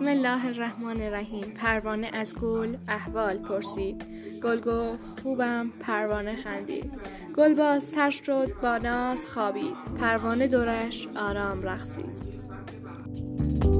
بسم الله الرحمن الرحیم. پروانه از گل احوال پرسید. گل گفت خوبم. پروانه خندید. گل باز تر شد، با ناز خوابید. پروانه دورش آرام رقصید.